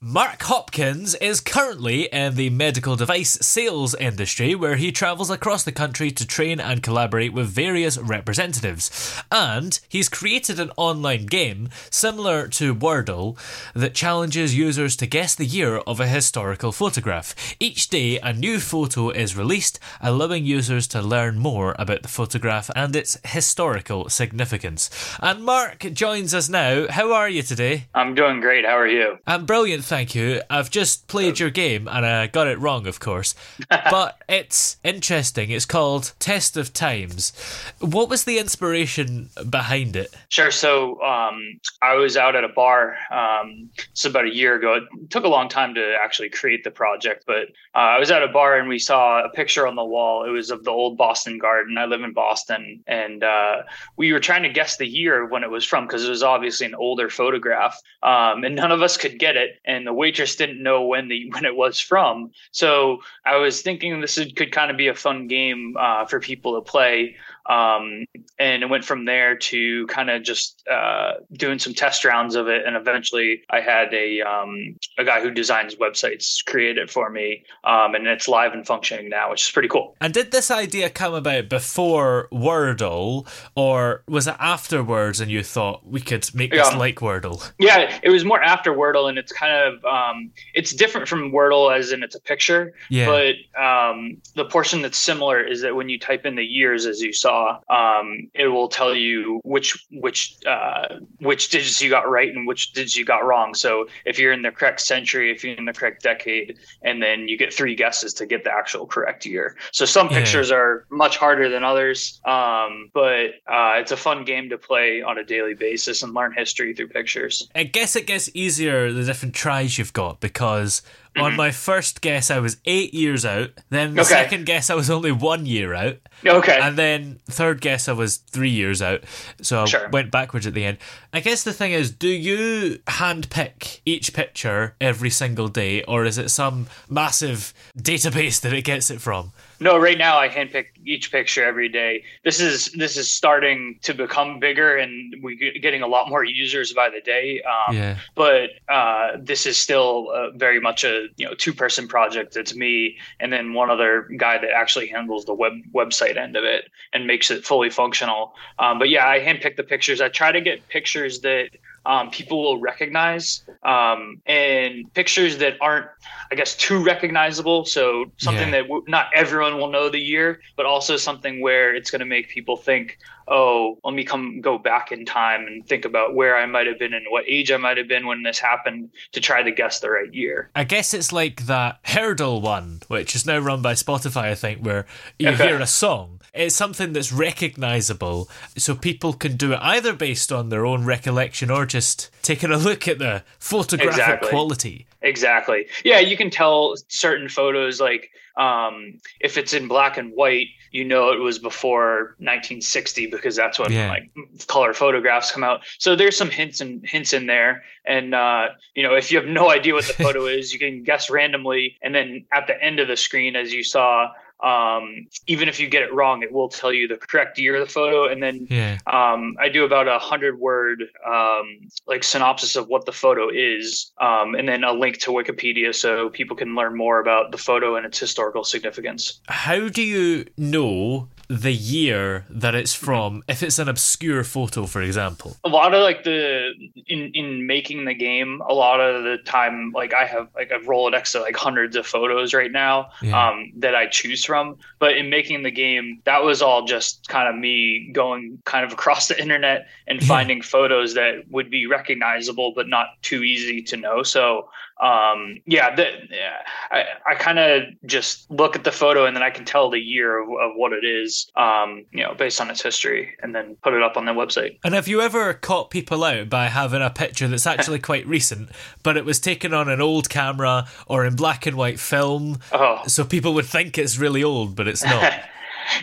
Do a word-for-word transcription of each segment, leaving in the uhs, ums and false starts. Marc Hopkins is currently in the medical device sales industry, where he travels across the country to train and collaborate with various representatives. And he's created an online game similar to Wordle that challenges users to guess the year of a historical photograph. Each day, a new photo is released, allowing users to learn more about the photograph and its historical significance. And Marc joins us now. How are you today? I'm doing great. How are you? I'm brilliant. Thank you. I've just played your game and I got it wrong, of course. But it's interesting. It's called Test of Times. What was the inspiration behind it? Sure. So um, I was out at a bar um, it's about a year ago. It took a long time to actually create the project, but uh, I was at a bar and we saw a picture on the wall. It was of the old Boston Garden. I live in Boston, and uh, we were trying to guess the year when it was from, because it was obviously an older photograph, um, and none of us could get it. And And the waitress didn't know when the when it was from. So I was thinking this could kind of be a fun game uh, for people to play. Um, and it went from there to kind of just uh, doing some test rounds of it. And eventually I had a um, a guy who designs websites create it for me. Um, and it's live and functioning now, which is pretty cool. And did this idea come about before Wordle, or was it afterwards and you thought we could make this yeah. like Wordle? Yeah, it was more after Wordle, and it's kind of, um, it's different from Wordle as in it's a picture. Yeah. But um, the portion that's similar is that when you type in the years, as you saw, Um, it will tell you which which uh, which digits you got right and which digits you got wrong. So if you're in the correct century, if you're in the correct decade, and then you get three guesses to get the actual correct year. So some yeah. pictures are much harder than others, um, but uh, it's a fun game to play on a daily basis and learn history through pictures. I guess it gets easier the different tries you've got, because on my first guess, I was eight years out. Then the okay. second guess, I was only one year out. Okay. And then third guess, I was three years out. So I sure. went backwards at the end. I guess the thing is, do you handpick each picture every single day, or is it some massive database that it gets it from? No, right now I handpick each picture every day. This is this is starting to become bigger, and we're getting a lot more users by the day. Um, yeah. But uh, this is still uh, very much a you know two-person project. It's me and then one other guy that actually handles the web website end of it and makes it fully functional. Um, but yeah, I handpick the pictures. I try to get pictures that Um, people will recognize, um, and pictures that aren't, I guess, too recognizable. So something yeah. that w- not everyone will know the year, but also something where it's going to make people think, oh, let me come go back in time and think about where I might have been and what age I might have been when this happened, to try to guess the right year. I guess it's like that Heardle one, which is now run by Spotify, I think, where you okay. hear a song. It's something that's recognizable, so people can do it either based on their own recollection or just taking a look at the photographic exactly. quality. Exactly. Yeah, you can tell certain photos, like um, if it's in black and white, you know it was before nineteen sixty, because that's when yeah. like color photographs come out. So there's some hints and hints in there. And, uh, you know, if you have no idea what the photo is, you can guess randomly. And then at the end of the screen, as you saw, Um, even if you get it wrong, it will tell you the correct year of the photo. And then yeah. um, I do about a hundred word um, like synopsis of what the photo is, um, and then a link to Wikipedia so people can learn more about the photo and its historical significance. How do you know the year that it's from if it's an obscure photo, for example? A lot of like the in in making the game, a lot of the time, like I have like I've Rolodex to like hundreds of photos right now yeah. um that I choose from, but in making the game, that was all just kind of me going kind of across the internet and finding yeah. photos that would be recognizable but not too easy to know. So Um, yeah, the, yeah, I, I kind of just look at the photo and then I can tell the year of, of what it is, um, you know, based on its history, and then put it up on their website. And have you ever caught people out by having a picture that's actually quite recent, but it was taken on an old camera or in black and white film? Oh. So people would think it's really old, but it's not.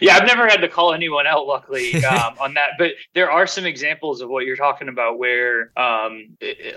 Yeah, I've never had to call anyone out, luckily, um, on that. But there are some examples of what you're talking about where um,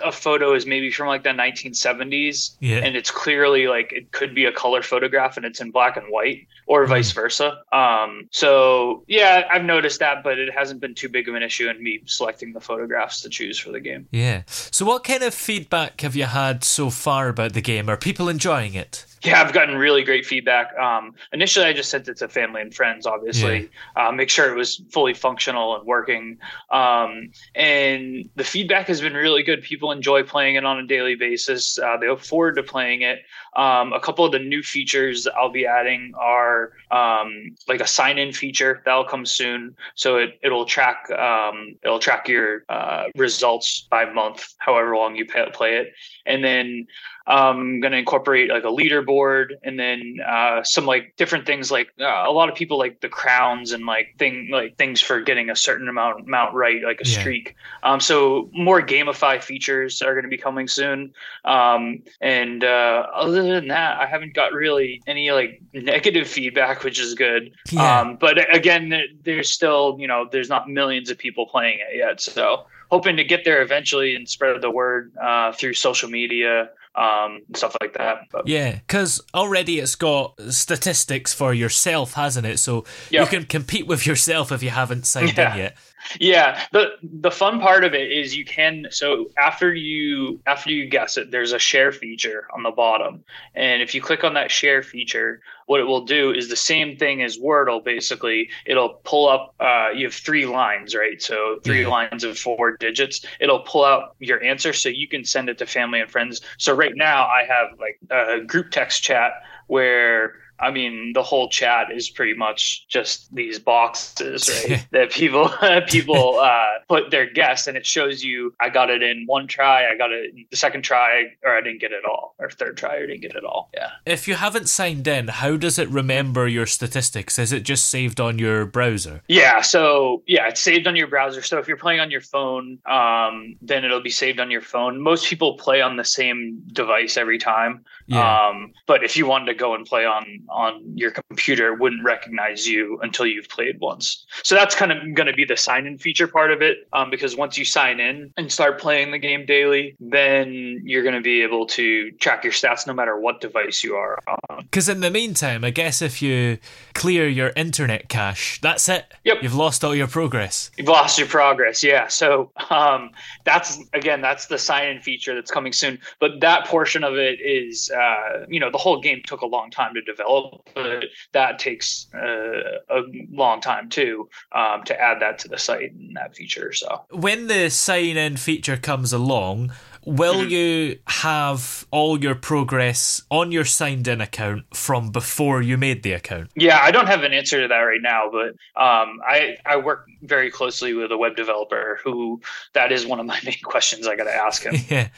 a photo is maybe from like the nineteen seventies, yeah. and it's clearly like it could be a color photograph and it's in black and white, or mm. vice versa. Um, so, yeah, I've noticed that, but it hasn't been too big of an issue in me selecting the photographs to choose for the game. Yeah. So what kind of feedback have you had so far about the game? Are people enjoying it? Yeah, I've gotten really great feedback. Um, initially, I just sent it to family and friends, obviously, yeah. uh, make sure it was fully functional and working. Um, and the feedback has been really good. People enjoy playing it on a daily basis. Uh, they look forward to playing it. Um, a couple of the new features that I'll be adding are um, like a sign-in feature that'll come soon. So it it'll track um, it'll track your uh, results by month, however long you pay, play it, and then. I'm going to incorporate like a leaderboard, and then uh, some like different things like uh, a lot of people like the crowns and like thing like things for getting a certain amount amount right, like a yeah. streak. Um, so more gamify features are going to be coming soon. Um, and uh, other than that, I haven't got really any like negative feedback, which is good. Yeah. Um, but again, there's still you know there's not millions of people playing it yet, so hoping to get there eventually and spread the word uh, through social media. Um, stuff like that. But. Yeah, because already it's got statistics for yourself, hasn't it? So yep. you can compete with yourself if you haven't signed yeah. in yet. Yeah, the the fun part of it is you can, so after you after you guess it, there's a share feature on the bottom. And if you click on that share feature, what it will do is the same thing as Wordle, basically. It'll pull up, uh, you have three lines, right? So three yeah. lines of four digits. It'll pull out your answer so you can send it to family and friends. So right now I have like a group text chat where I mean, the whole chat is pretty much just these boxes, right? that people people uh, put their guess, and it shows you, I got it in one try, I got it in the second try, or I didn't get it all, or third try, or I didn't get it all. Yeah. If you haven't signed in, how does it remember your statistics? Is it just saved on your browser? Yeah. So yeah, it's saved on your browser. So if you're playing on your phone, um, then it'll be saved on your phone. Most people play on the same device every time. Yeah. Um, but if you wanted to go and play on on your computer, wouldn't recognize you until you've played once. So that's kind of going to be the sign-in feature part of it, um, because once you sign in and start playing the game daily, then you're going to be able to track your stats no matter what device you are on. Because in the meantime, I guess if you clear your internet cache, that's it. Yep. You've lost all your progress. You've lost your progress, yeah. So um, that's, again, that's the sign-in feature that's coming soon. But that portion of it is, uh, you know, the whole game took a long time to develop. But that takes uh, a long time too um, to add that to the site and that feature. So when the sign-in feature comes along, will mm-hmm. you have all your progress on your signed-in account from before you made the account? Yeah, I don't have an answer to that right now, but um, I I work very closely with a web developer who that is one of my main questions I got to ask him. Yeah,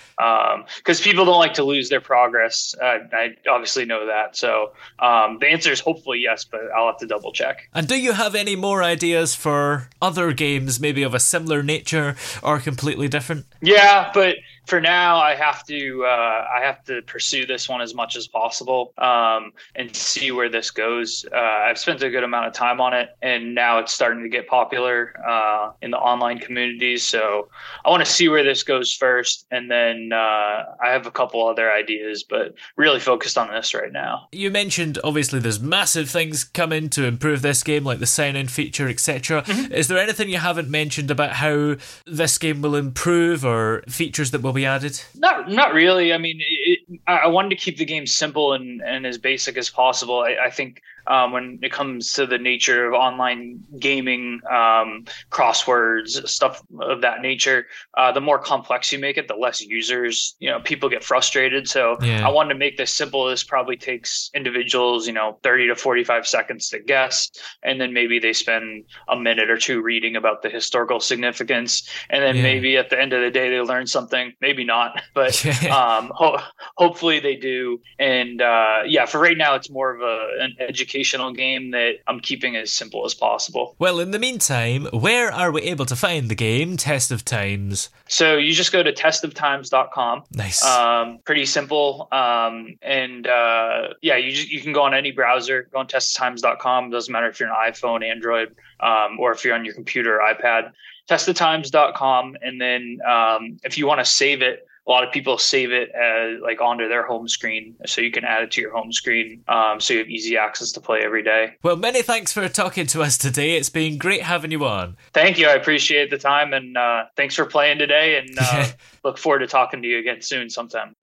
because um, people don't like to lose their progress. Uh, I obviously know that, so. Um, the answer is hopefully yes, but I'll have to double check. And do you have any more ideas for other games, maybe of a similar nature or completely different? Yeah, but for now, I have to uh, I have to pursue this one as much as possible um, and see where this goes. Uh, I've spent a good amount of time on it, and now it's starting to get popular uh, in the online communities. So I want to see where this goes first, and then uh, I have a couple other ideas, but really focused on this right now. You mentioned obviously there's massive things coming to improve this game, like the sign-in feature, et cetera. Mm-hmm. Is there anything you haven't mentioned about how this game will improve or features that will be added? Not, not really. I mean, it, I wanted to keep the game simple and, and as basic as possible. I, I think um, when it comes to the nature of online gaming, um, crosswords, stuff of that nature, uh, the more complex you make it, the less users, you know, people get frustrated. So yeah. I wanted to make this simple. This probably takes individuals, you know, thirty to forty-five seconds to guess. And then maybe they spend a minute or two reading about the historical significance. And then yeah. maybe at the end of the day, they learn something. Maybe not, but um, ho- hopefully they do. And uh, yeah, for right now, it's more of a, an educational game that I'm keeping as simple as possible. Well, in the meantime, where are we able to find the game Test of Times? So you just go to test of times dot com. Nice. Um, pretty simple. Um, and uh, yeah, you just, you can go on any browser, go on test of times dot com. Doesn't matter if you're an iPhone, Android, um, or if you're on your computer or iPad. test of times dot com, and then um, if you want to save it, a lot of people save it as, like, onto their home screen, so you can add it to your home screen, um, so you have easy access to play every day. Well, many thanks for talking to us today. It's been great having you on. Thank you. I appreciate the time, and uh, thanks for playing today, and uh, look forward to talking to you again soon sometime.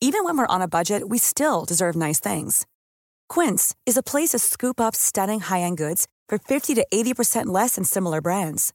Even when we're on a budget, we still deserve nice things. Quince is a place to scoop up stunning high-end goods for fifty to eighty percent less than similar brands.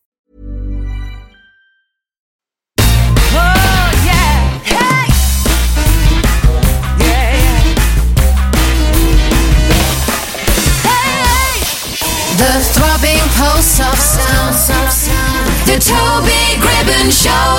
The throbbing pulse of sound, the Toby Gribben Show.